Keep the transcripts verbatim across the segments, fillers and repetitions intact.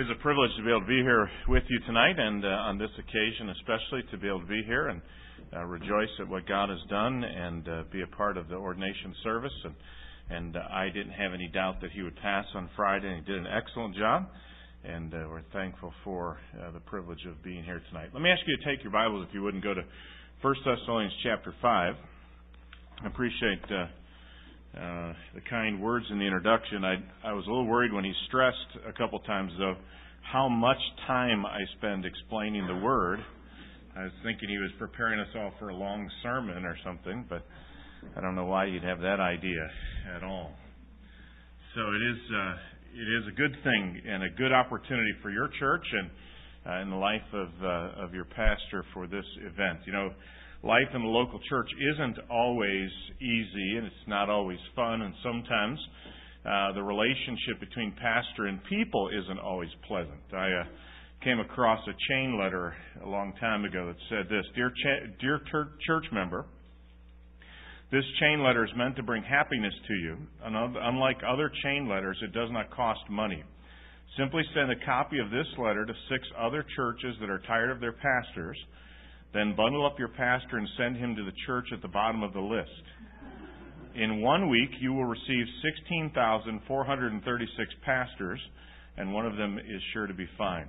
It's a privilege to be able to be here with you tonight, and uh, on this occasion especially, to be able to be here and uh, rejoice at what God has done and uh, be a part of the ordination service. And, and uh, I didn't have any doubt that he would pass on Friday, and he did an excellent job. And uh, we're thankful for uh, the privilege of being here tonight. Let me ask you to take your Bibles, if you would, and go to First Thessalonians chapter five. I appreciate uh, Uh, the kind words in the introduction. I, I was a little worried when he stressed a couple times, though, how much time I spend explaining the Word. I was thinking he was preparing us all for a long sermon or something, but I don't know why you'd have that idea at all. So it is uh, it is a good thing and a good opportunity for your church and uh, in the life of uh, of your pastor for this event. You know, life in the local church isn't always easy, and it's not always fun, and sometimes uh, the relationship between pastor and people isn't always pleasant. I uh, came across a chain letter a long time ago that said this: Dear, cha- dear ter- church member, this chain letter is meant to bring happiness to you. Unlike other chain letters, it does not cost money. Simply send a copy of this letter to six other churches that are tired of their pastors. Then bundle up your pastor and send him to the church at the bottom of the list. In one week, you will receive sixteen thousand four hundred thirty-six pastors, and one of them is sure to be fine.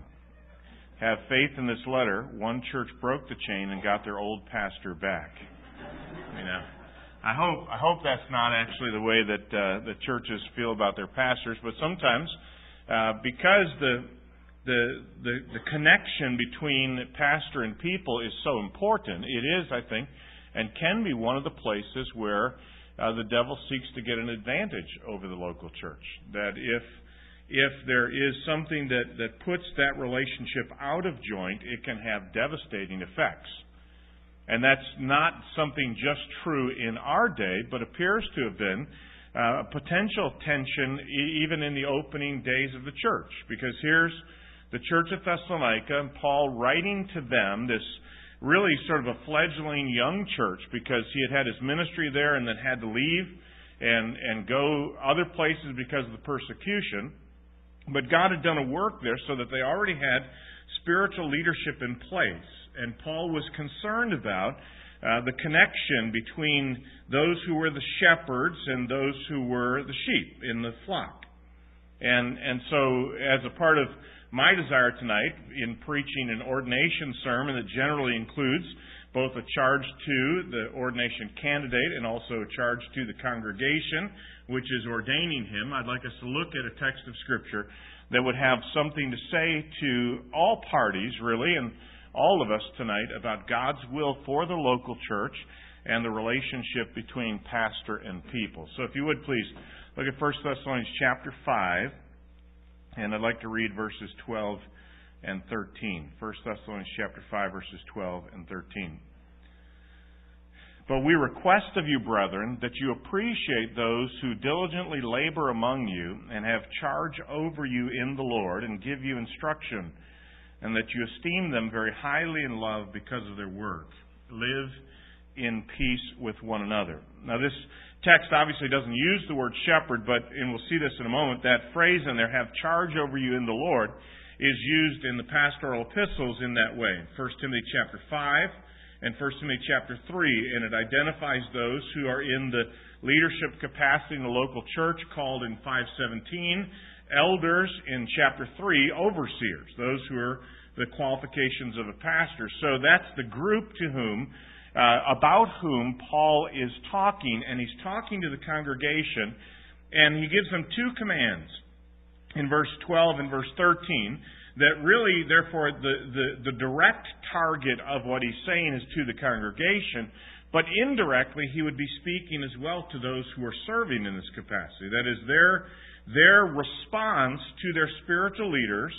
Have faith in this letter. One church broke the chain and got their old pastor back. You know, I hope I hope that's not actually the way that uh, the churches feel about their pastors, but sometimes uh, because the The, the the connection between pastor and people is so important. It is, I think, and can be one of the places where uh, the devil seeks to get an advantage over the local church. That if if there is something that, that puts that relationship out of joint, it can have devastating effects. And that's not something just true in our day, but appears to have been uh, a potential tension e- even in the opening days of the church. Because here's the church of Thessalonica, and Paul writing to them, this really sort of a fledgling young church, because he had had his ministry there and then had to leave and, and go other places because of the persecution. But God had done a work there so that they already had spiritual leadership in place. And Paul was concerned about uh, the connection between those who were the shepherds and those who were the sheep in the flock. And, and so as a part of my desire tonight in preaching an ordination sermon that generally includes both a charge to the ordination candidate and also a charge to the congregation, which is ordaining him, I'd like us to look at a text of Scripture that would have something to say to all parties, really, and all of us tonight about God's will for the local church and the relationship between pastor and people. So if you would please look at First Thessalonians chapter five. And I'd like to read verses twelve and thirteen. First Thessalonians chapter five, verses twelve and thirteen. But we request of you, brethren, that you appreciate those who diligently labor among you and have charge over you in the Lord and give you instruction, and that you esteem them very highly in love because of their work. Live in peace with one another. Now this text obviously doesn't use the word shepherd, but, and we'll see this in a moment, that phrase in there, have charge over you in the Lord, is used in the pastoral epistles in that way. First Timothy chapter five and First Timothy chapter three, and it identifies those who are in the leadership capacity in the local church, called in five seventeen, elders in chapter three, overseers, those who are the qualifications of a pastor. So that's the group to whom Uh, about whom Paul is talking, and he's talking to the congregation, and he gives them two commands in verse twelve and verse thirteen that really, therefore, the, the, the direct target of what he's saying is to the congregation, but indirectly he would be speaking as well to those who are serving in this capacity. That is, their, their response to their spiritual leaders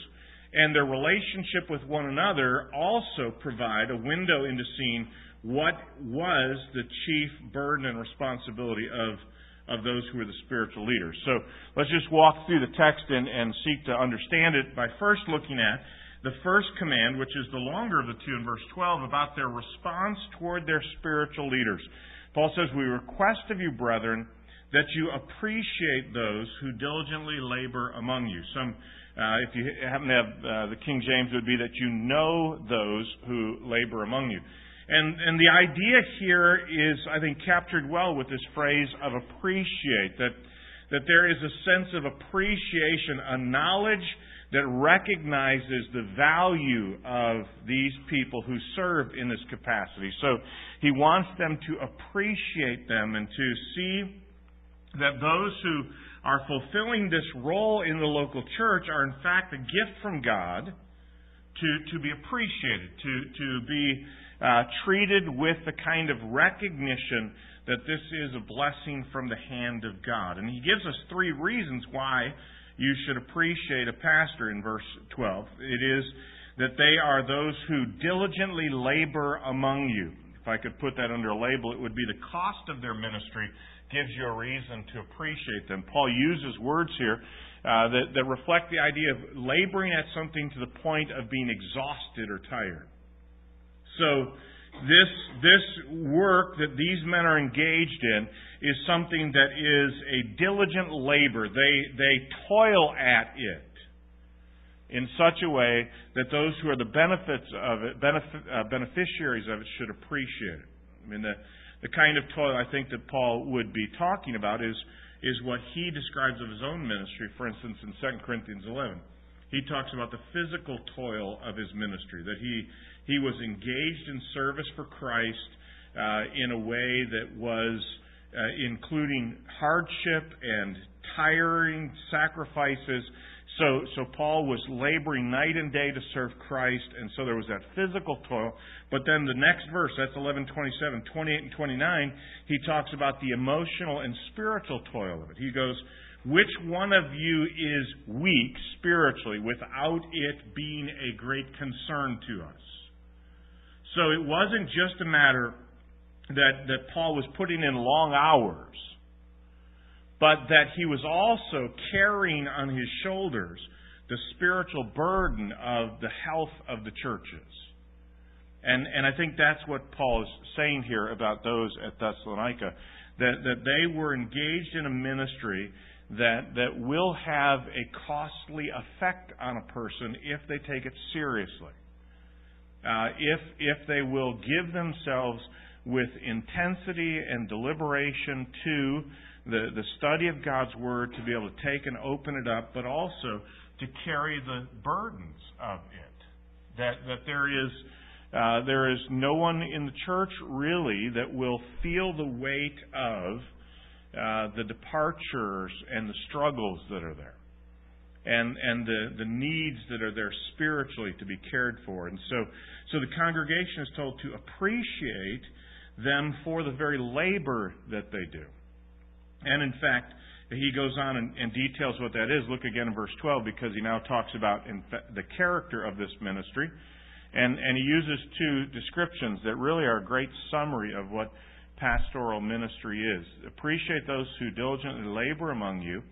and their relationship with one another also provide a window into seeing what was the chief burden and responsibility of of those who were the spiritual leaders. So let's just walk through the text and, and seek to understand it by first looking at the first command, which is the longer of the two in verse twelve, about their response toward their spiritual leaders. Paul says, we request of you, brethren, that you appreciate those who diligently labor among you. Some, uh, if you happen to have uh, the King James, it would be that you know those who labor among you. And, and the idea here is, I think, captured well with this phrase of appreciate, that, that there is a sense of appreciation, a knowledge that recognizes the value of these people who serve in this capacity. So he wants them to appreciate them and to see that those who are fulfilling this role in the local church are in fact a gift from God to, to be appreciated, to, to be uh, treated with the kind of recognition that this is a blessing from the hand of God. And he gives us three reasons why you should appreciate a pastor in verse twelve. It is that they are those who diligently labor among you. If I could put that under a label, it would be the cost of their ministry gives you a reason to appreciate them. Paul uses words here uh, that, that reflect the idea of laboring at something to the point of being exhausted or tired. So this, this work that these men are engaged in is something that is a diligent labor. They, they toil at it in such a way that those who are the benefits of it, benefit, uh, beneficiaries of it should appreciate it. I mean, the, the kind of toil I think that Paul would be talking about is, is what he describes of his own ministry, for instance, in Second Corinthians eleven. He talks about the physical toil of his ministry, that he, he was engaged in service for Christ uh, in a way that was uh, including hardship and tiring sacrifices. So, so Paul was laboring night and day to serve Christ, and so there was that physical toil. But then the next verse, that's eleven twenty-seven, twenty-eight, and twenty-nine, he talks about the emotional and spiritual toil of it. He goes, which one of you is weak spiritually without it being a great concern to us? So it wasn't just a matter that, that Paul was putting in long hours, but that he was also carrying on his shoulders the spiritual burden of the health of the churches. And, and I think that's what Paul is saying here about those at Thessalonica, that, that they were engaged in a ministry that, that will have a costly effect on a person if they take it seriously, uh, if, if they will give themselves with intensity and deliberation to the, the study of God's Word, to be able to take and open it up, but also to carry the burdens of it. That, that there is uh, there is no one in the church, really, that will feel the weight of uh, the departures and the struggles that are there, and, and the, the needs that are there spiritually to be cared for. And so, so the congregation is told to appreciate them for the very labor that they do. And in fact, he goes on and, and details what that is. Look again in verse twelve, because he now talks about in fact, the character of this ministry. And, and he uses two descriptions that really are a great summary of what pastoral ministry is. Appreciate those who diligently labor among you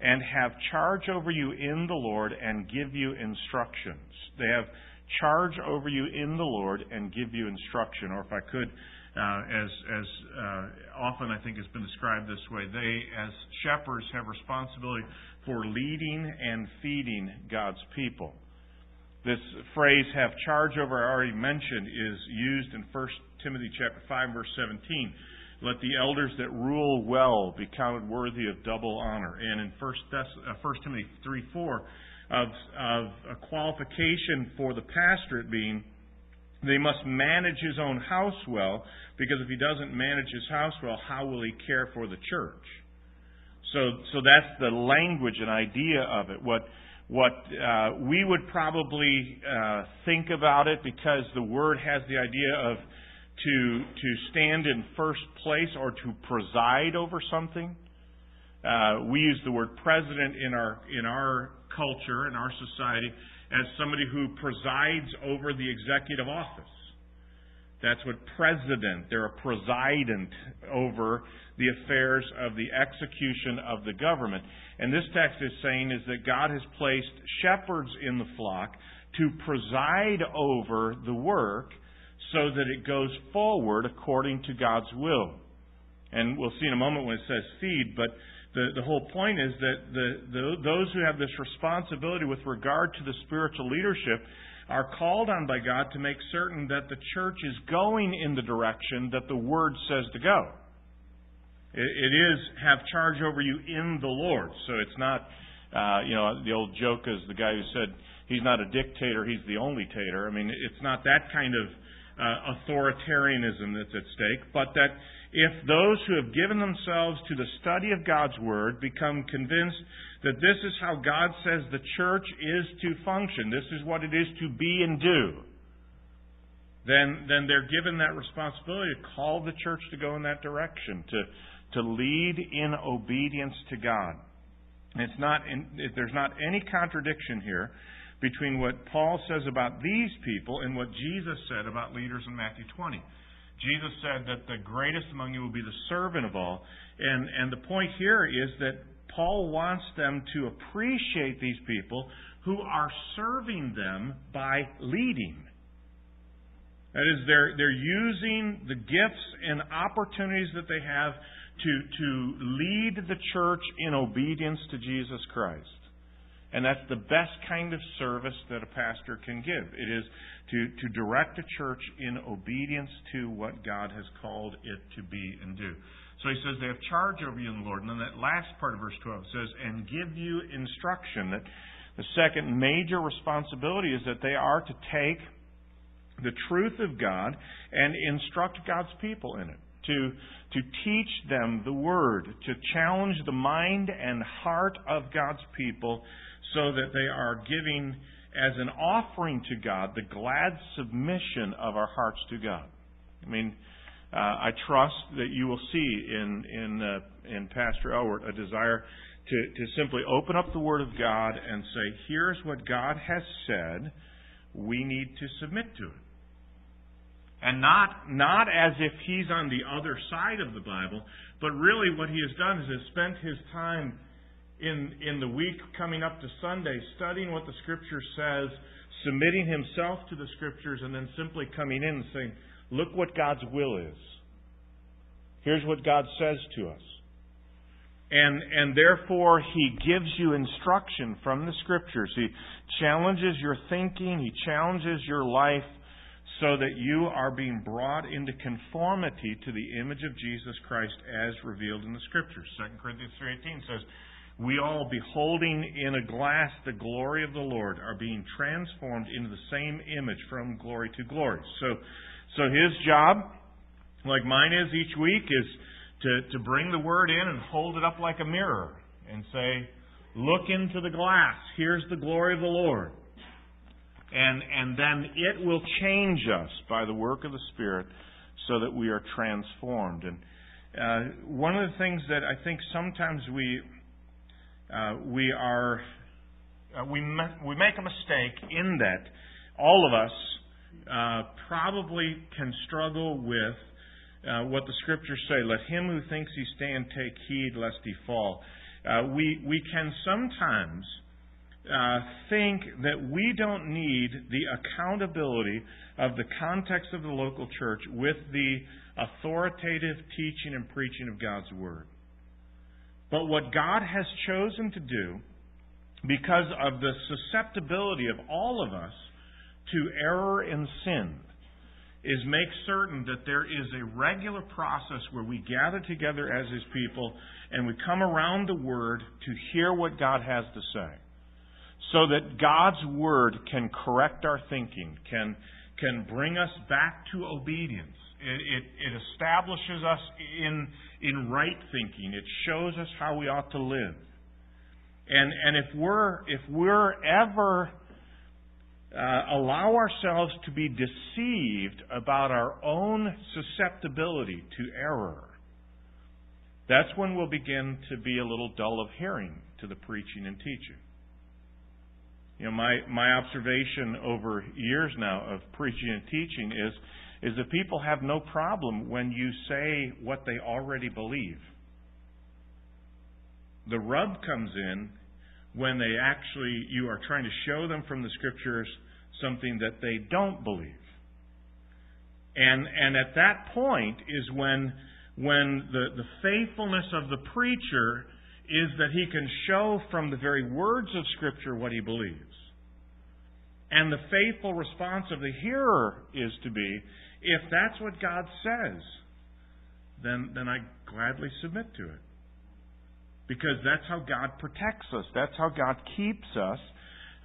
and have charge over you in the Lord and give you instructions. They have charge over you in the Lord and give you instruction. Or if I could... Uh, as as uh, often I think has been described this way, they, as shepherds, have responsibility for leading and feeding God's people. This phrase, have charge over, I already mentioned, is used in First Timothy chapter five, verse seventeen. Let the elders that rule well be counted worthy of double honor. And in First Timothy three four, of, of a qualification for the pastorate being, they must manage his own house well, because if he doesn't manage his house well, how will he care for the church? So, so that's the language and idea of it. What, what uh, we would probably uh, think about it, because the word has the idea of to to stand in first place or to preside over something. Uh, we use the word president in our in our culture, in our society, as somebody who presides over the executive office. That's what president, they're a president over the affairs of the execution of the government. And this text is saying is that God has placed shepherds in the flock to preside over the work so that it goes forward according to God's will. And we'll see in a moment when it says feed, but the, the whole point is that the, the, those who have this responsibility with regard to the spiritual leadership are called on by God to make certain that the church is going in the direction that the Word says to go. It, it is have charge over you in the Lord. So it's not, uh, you know, the old joke is the guy who said he's not a dictator, he's the only-tator. I mean, it's not that kind of uh, authoritarianism that's at stake, but that if those who have given themselves to the study of God's Word become convinced that this is how God says the church is to function, this is what it is to be and do, then then they're given that responsibility to call the church to go in that direction, to, to lead in obedience to God. It's not in, there's not any contradiction here between what Paul says about these people and what Jesus said about leaders in Matthew twenty. Jesus said that the greatest among you will be the servant of all. And, and the point here is that Paul wants them to appreciate these people who are serving them by leading. That is, they're, they're using the gifts and opportunities that they have to, to lead the church in obedience to Jesus Christ. And that's the best kind of service that a pastor can give. It is to, to direct a church in obedience to what God has called it to be and do. So he says they have charge over you in the Lord. And then that last part of verse twelve says, and give you instruction. That the second major responsibility is that they are to take the truth of God and instruct God's people in it. To, to teach them the Word. To challenge the mind and heart of God's people, so that they are giving as an offering to God the glad submission of our hearts to God. I mean, uh, I trust that you will see in in, uh, in Pastor Elwart a desire to, to simply open up the Word of God and say, here's what God has said, we need to submit to it. And not not as if he's on the other side of the Bible, but really what he has done is has spent his time In, in the week coming up to Sunday, studying what the Scripture says, submitting himself to the Scriptures, and then simply coming in and saying, look what God's will is. Here's what God says to us. And, and therefore, he gives you instruction from the Scriptures. He challenges your thinking. He challenges your life so that you are being brought into conformity to the image of Jesus Christ as revealed in the Scriptures. Second Corinthians three eighteen says, we all, beholding in a glass the glory of the Lord, are being transformed into the same image from glory to glory. So so his job, like mine is each week, is to, to bring the Word in and hold it up like a mirror and say, look into the glass. Here's the glory of the Lord. And, and then it will change us by the work of the Spirit so that we are transformed. And uh, one of the things that I think sometimes we... Uh, we are, uh, we ma- we make a mistake in that all of us uh, probably can struggle with uh, what the Scriptures say. Let him who thinks he stands take heed lest he fall. Uh, we we can sometimes uh, think that we don't need the accountability of the context of the local church with the authoritative teaching and preaching of God's Word. But what God has chosen to do, because of the susceptibility of all of us to error and sin, is make certain that there is a regular process where we gather together as His people and we come around the Word to hear what God has to say. So that God's Word can correct our thinking, can, can bring us back to obedience. It, it, it establishes us in in right thinking. It shows us how we ought to live. And and if we're if we're ever uh, allow ourselves to be deceived about our own susceptibility to error, that's when we'll begin to be a little dull of hearing to the preaching and teaching. You know, my my observation over years now of preaching and teaching is. is that people have no problem when you say what they already believe. The rub comes in when they actually, you are trying to show them from the Scriptures something that they don't believe. And and at that point is when when the, the faithfulness of the preacher is that he can show from the very words of Scripture what he believes. And the faithful response of the hearer is to be, if that's what God says, then, then I gladly submit to it. Because that's how God protects us. That's how God keeps us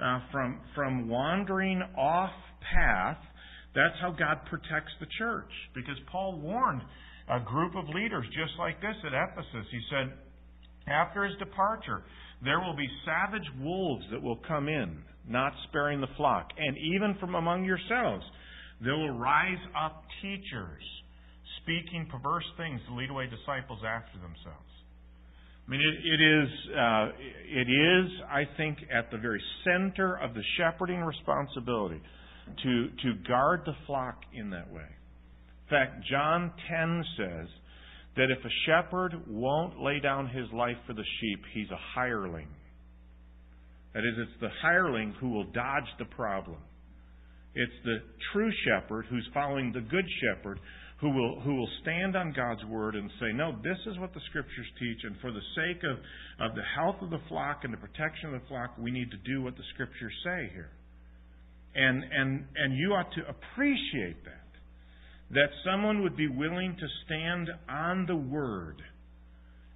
uh, from, from wandering off path. That's how God protects the church. Because Paul warned a group of leaders just like this at Ephesus. He said, after his departure, there will be savage wolves that will come in, not sparing the flock. And even from among yourselves, there will rise up teachers speaking perverse things to lead away disciples after themselves. I mean, it, it is, uh, it is, I think, at the very center of the shepherding responsibility to, to guard the flock in that way. In fact, John ten says that if a shepherd won't lay down his life for the sheep, he's a hireling. That is, it's the hireling who will dodge the problem. It's the true shepherd who's following the good shepherd who will who will stand on God's word and say, no, this is what the Scriptures teach, and for the sake of, of the health of the flock and the protection of the flock, we need to do what the Scriptures say here. And and and you ought to appreciate that. That someone would be willing to stand on the Word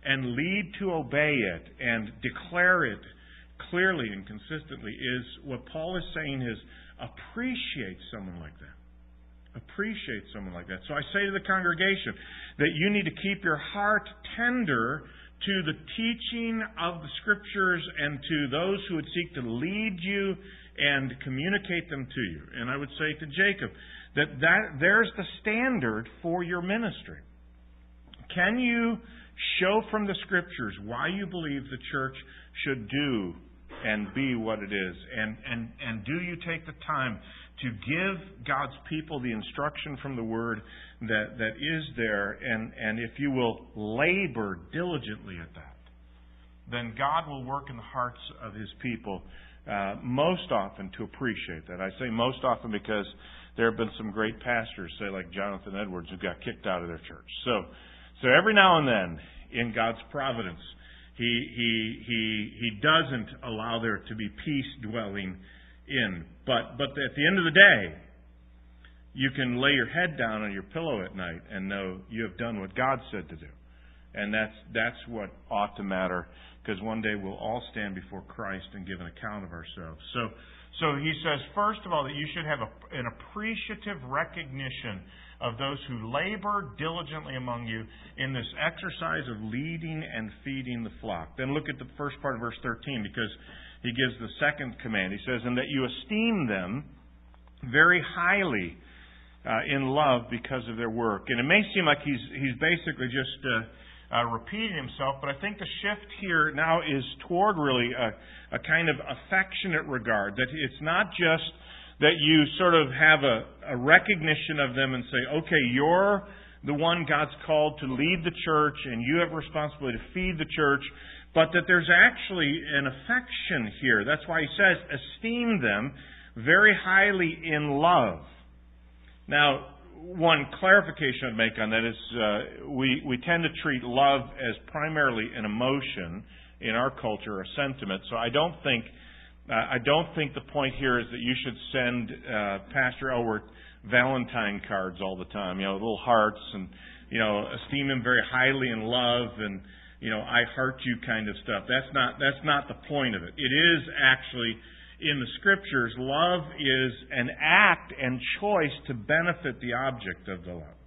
and lead to obey it and declare it clearly and consistently is what Paul is saying is appreciate someone like that. Appreciate someone like that. So I say to the congregation that you need to keep your heart tender to the teaching of the Scriptures and to those who would seek to lead you and communicate them to you. And I would say to Jacob, That, that there's the standard for your ministry. Can you show from the Scriptures why you believe the church should do and be what it is? And, and, and do you take the time to give God's people the instruction from the Word that, that is there? And, and if you will labor diligently at that, then God will work in the hearts of His people uh, most often to appreciate that. I say most often because there have been some great pastors, say like Jonathan Edwards, who got kicked out of their church. So, so every now and then, in God's providence, He He He He doesn't allow there to be peace dwelling in. But but at the end of the day, you can lay your head down on your pillow at night and know you have done what God said to do, and that's that's what ought to matter, because one day we'll all stand before Christ and give an account of ourselves. So. So he says, first of all, that you should have a, an appreciative recognition of those who labor diligently among you in this exercise of leading and feeding the flock. Then look at the first part of verse thirteen, because he gives the second command. He says, and that you esteem them very highly uh, in love because of their work. And it may seem like he's, he's basically just Uh, Uh, repeating himself, but I think the shift here now is toward really a, a kind of affectionate regard. That it's not just that you sort of have a, a recognition of them and say, okay, you're the one God's called to lead the church and you have responsibility to feed the church, but that there's actually an affection here. That's why he says, esteem them very highly in love. Now, one clarification I'd make on that is uh, we, we tend to treat love as primarily an emotion in our culture or sentiment. So I don't think uh, I don't think the point here is that you should send uh, Pastor Elwart Valentine cards all the time, you know, little hearts and, you know, esteem him very highly in love and, you know, I heart you kind of stuff. That's not that's not the point of it. It is actually, in the Scriptures, love is an act and choice to benefit the object of the love.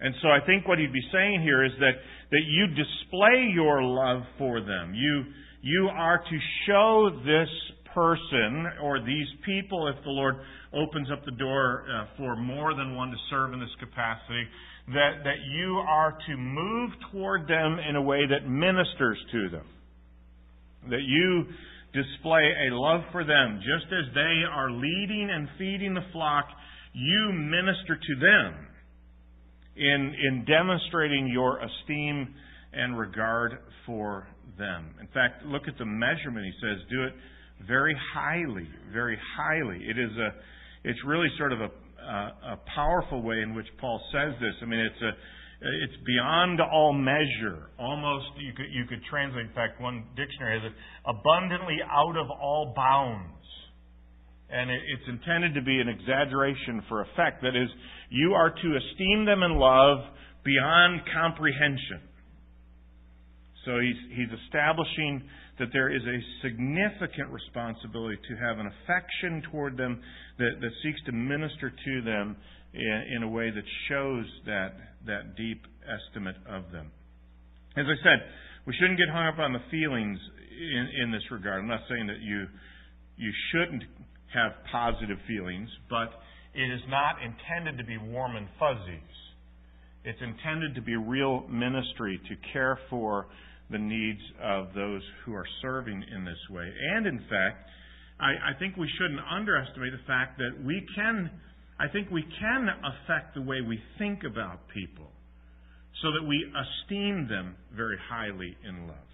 And so I think what he'd be saying here is that, that you display your love for them. You, you are to show this person or these people, if the Lord opens up the door uh, for more than one to serve in this capacity, that, that you are to move toward them in a way that ministers to them. That you display a love for them. Just as they are leading and feeding the flock, you minister to them in, in demonstrating your esteem and regard for them. In fact, look at the measurement. He says, do it very highly, very highly. It is a, it's really sort of a, a, a powerful way in which Paul says this. I mean, it's a, It's beyond all measure. Almost, you could, you could translate, in fact, one dictionary has it, abundantly out of all bounds. And it's intended to be an exaggeration for effect. That is, you are to esteem them in love beyond comprehension. So he's, he's establishing that there is a significant responsibility to have an affection toward them that, that seeks to minister to them in, in a way that shows that, that deep estimate of them. As I said, we shouldn't get hung up on the feelings in, in this regard. I'm not saying that you you shouldn't have positive feelings, but it is not intended to be warm and fuzzies. It's intended to be real ministry to care for the needs of those who are serving in this way. And in fact, I, I think we shouldn't underestimate the fact that we can, I think we can affect the way we think about people so that we esteem them very highly in love.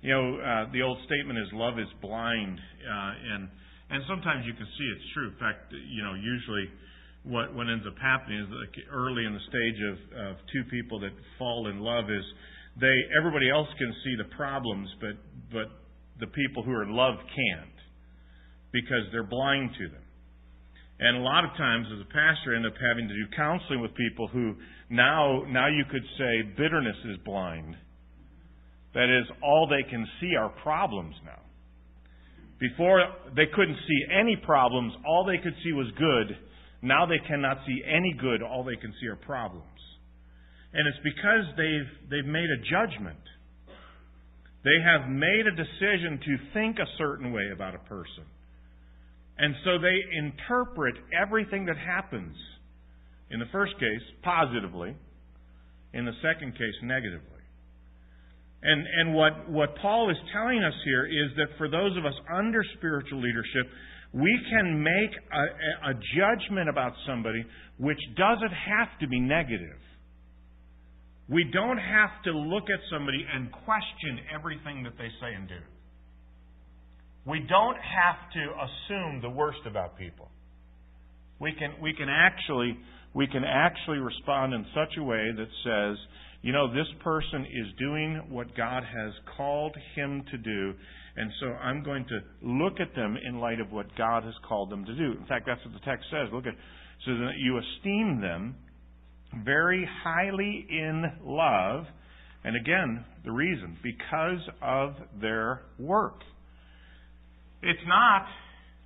You know, uh, the old statement is love is blind, uh, and And sometimes you can see it's true. In fact, you know, usually what, what ends up happening is like early in the stage of, of two people that fall in love is they everybody else can see the problems, but but the people who are in love can't because they're blind to them. And a lot of times as a pastor I end up having to do counseling with people who now now you could say bitterness is blind. That is, all they can see are problems now. Before, they couldn't see any problems. All they could see was good. Now they cannot see any good. All they can see are problems. And it's because they've they've made a judgment. They have made a decision to think a certain way about a person. And so they interpret everything that happens, in the first case, positively. In the second case, negatively. And and what, what Paul is telling us here is that for those of us under spiritual leadership, we can make a, a judgment about somebody which doesn't have to be negative. We don't have to look at somebody and question everything that they say and do. We don't have to assume the worst about people. We can we can actually we can actually respond in such a way that says, you know, this person is doing what God has called him to do, and so I'm going to look at them in light of what God has called them to do. In fact, that's what the text says. Look at, so that you esteem them very highly in love, and again, the reason, because of their work. It's not,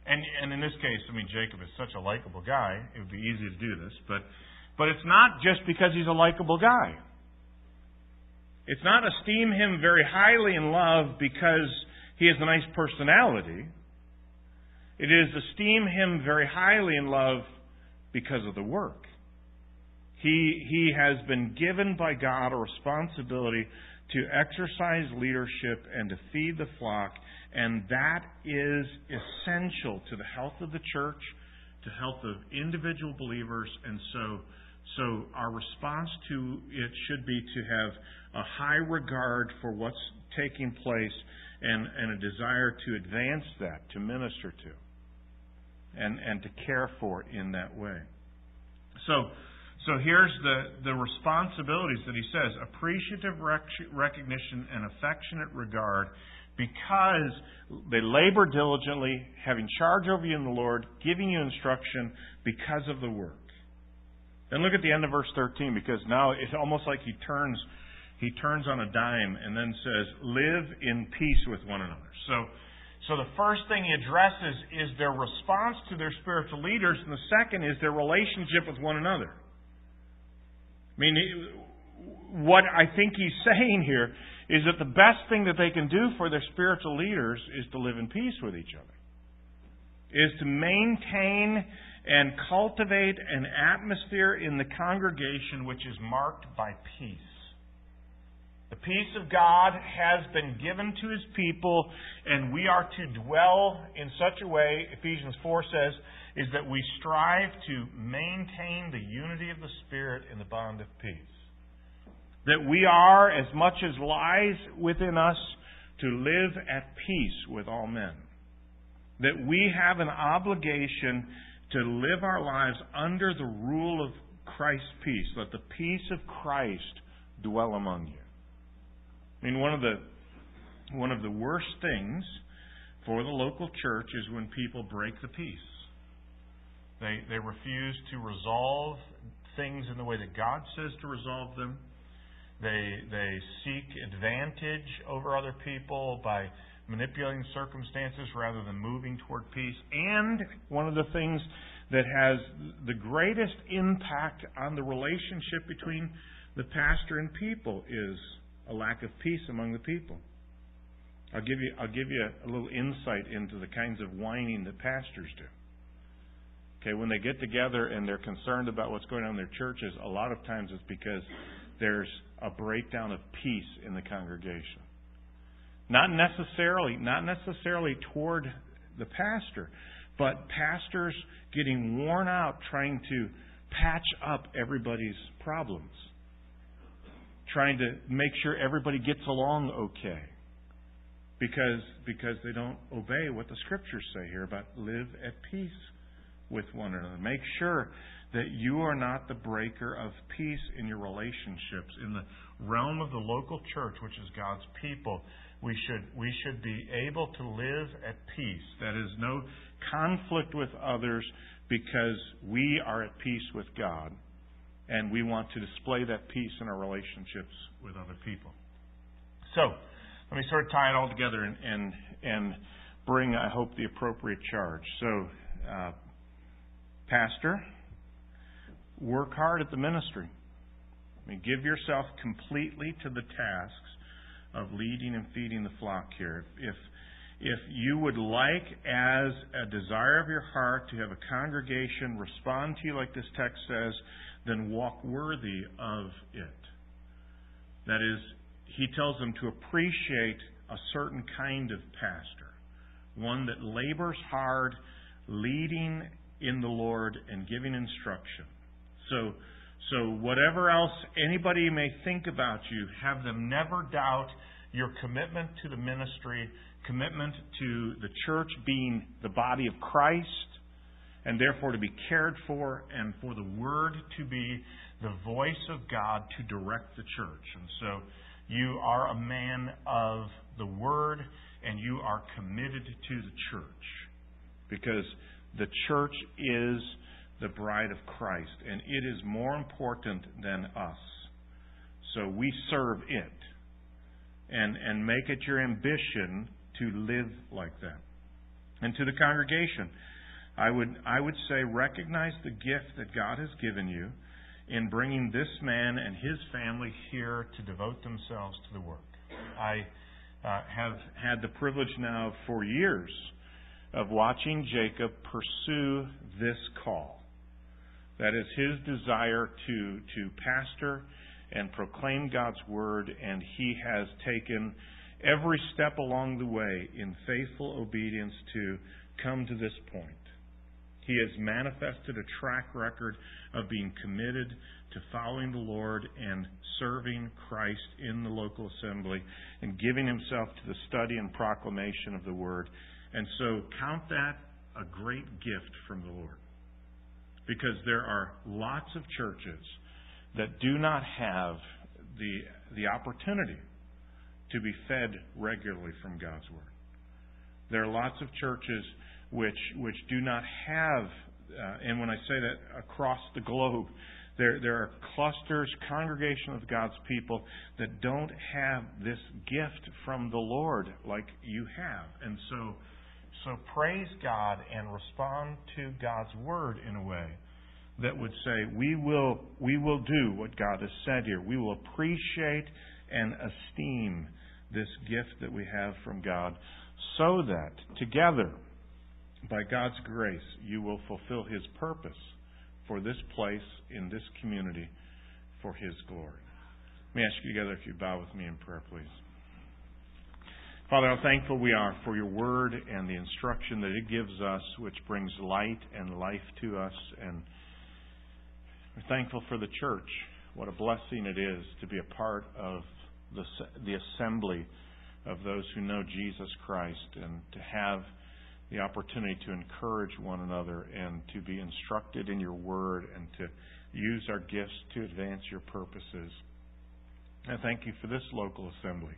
and, and in this case, I mean, Jacob is such a likable guy, it would be easy to do this, but but it's not just because he's a likable guy. It's not esteem him very highly in love because he has a nice personality. It is esteem him very highly in love because of the work. He, he has been given by God a responsibility to exercise leadership and to feed the flock, and that is essential to the health of the church, to the health of individual believers, and so So our response to it should be to have a high regard for what's taking place and, and a desire to advance that, to minister to, and, and to care for it in that way. So so here's the, the responsibilities that he says. Appreciative rec- recognition and affectionate regard, because they labor diligently, having charge over you in the Lord, giving you instruction because of the work. Then look at the end of verse thirteen, because now it's almost like he turns he turns on a dime and then says, live in peace with one another. So, so the first thing he addresses is their response to their spiritual leaders, and the second is their relationship with one another. I mean, what I think he's saying here is that the best thing that they can do for their spiritual leaders is to live in peace with each other, is to maintain and cultivate an atmosphere in the congregation which is marked by peace. The peace of God has been given to His people, and we are to dwell in such a way, Ephesians four says, is that we strive to maintain the unity of the Spirit in the bond of peace. That we are, as much as lies within us, to live at peace with all men. That we have an obligation to live our lives under the rule of Christ's peace. Let the peace of Christ dwell among you. I mean, one of the one of the worst things for the local church is when people break the peace. They they refuse to resolve things in the way that God says to resolve them. They they seek advantage over other people by manipulating circumstances rather than moving toward peace. And one of the things that has the greatest impact on the relationship between the pastor and people is a lack of peace among the people. I'll give you I'll give you a little insight into the kinds of whining that pastors do. Okay, when they get together and they're concerned about what's going on in their churches, a lot of times it's because there's a breakdown of peace in the congregation. Not necessarily, not necessarily toward the pastor, but pastors getting worn out trying to patch up everybody's problems, trying to make sure everybody gets along okay, because because they don't obey what the Scriptures say here about live at peace with one another. Make sure that you are not the breaker of peace in your relationships. In the realm of the local church, which is God's people, we should we should be able to live at peace. That is, no conflict with others, because we are at peace with God, and we want to display that peace in our relationships with other people. So, let me sort of tie it all together and and, and bring, I hope, the appropriate charge. So, uh, pastor, work hard at the ministry. I mean, give yourself completely to the tasks of leading and feeding the flock here. If if you would like, as a desire of your heart, to have a congregation respond to you like this text says, then walk worthy of it. That is, he tells them to appreciate a certain kind of pastor, one that labors hard, leading in the Lord and giving instruction. So, so whatever else anybody may think about you, have them never doubt your commitment to the ministry, commitment to the church being the body of Christ, and therefore to be cared for, and for the Word to be the voice of God to direct the church. And so you are a man of the Word, and you are committed to the church, because the church is the bride of Christ, and it is more important than us. So we serve it, and, and make it your ambition to live like that. And to the congregation, I would, I would say recognize the gift that God has given you in bringing this man and his family here to devote themselves to the work. I uh, have had the privilege now for years of watching Jacob pursue this call. That is his desire to, to pastor and proclaim God's word, and he has taken every step along the way in faithful obedience to come to this point. He has manifested a track record of being committed to following the Lord and serving Christ in the local assembly and giving himself to the study and proclamation of the word. And so count that a great gift from the Lord, because there are lots of churches that do not have the the opportunity to be fed regularly from God's Word. There are lots of churches which which do not have, uh, and when I say that, across the globe, there there are clusters, congregations of God's people that don't have this gift from the Lord like you have. And so So praise God and respond to God's word in a way that would say, we will we will do what God has said here. We will appreciate and esteem this gift that we have from God, so that together, by God's grace, you will fulfill His purpose for this place, in this community, for His glory. Let me ask you together if you bow with me in prayer, please. Father, how thankful we are for your word and the instruction that it gives us, which brings light and life to us. And we're thankful for the church. What a blessing it is to be a part of the, the assembly of those who know Jesus Christ, and to have the opportunity to encourage one another and to be instructed in your word and to use our gifts to advance your purposes. I thank you for this local assembly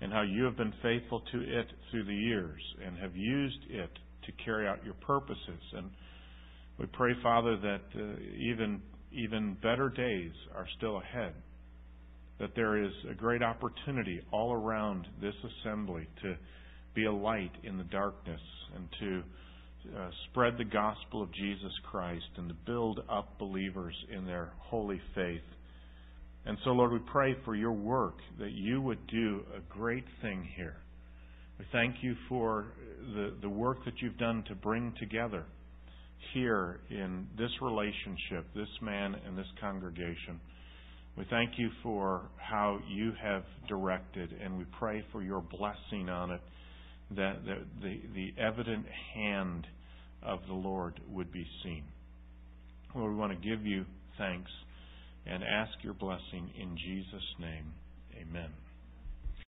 and how you have been faithful to it through the years and have used it to carry out your purposes. And we pray, Father, that uh, even even better days are still ahead, that there is a great opportunity all around this assembly to be a light in the darkness and to uh, spread the gospel of Jesus Christ and to build up believers in their holy faith. And so, Lord, we pray for your work, that you would do a great thing here. We thank you for the, the work that you've done to bring together here in this relationship, this man and this congregation. We thank you for how you have directed, and we pray for your blessing on it, that the, the, the evident hand of the Lord would be seen. Lord, we want to give you thanks and ask your blessing in Jesus' name. Amen.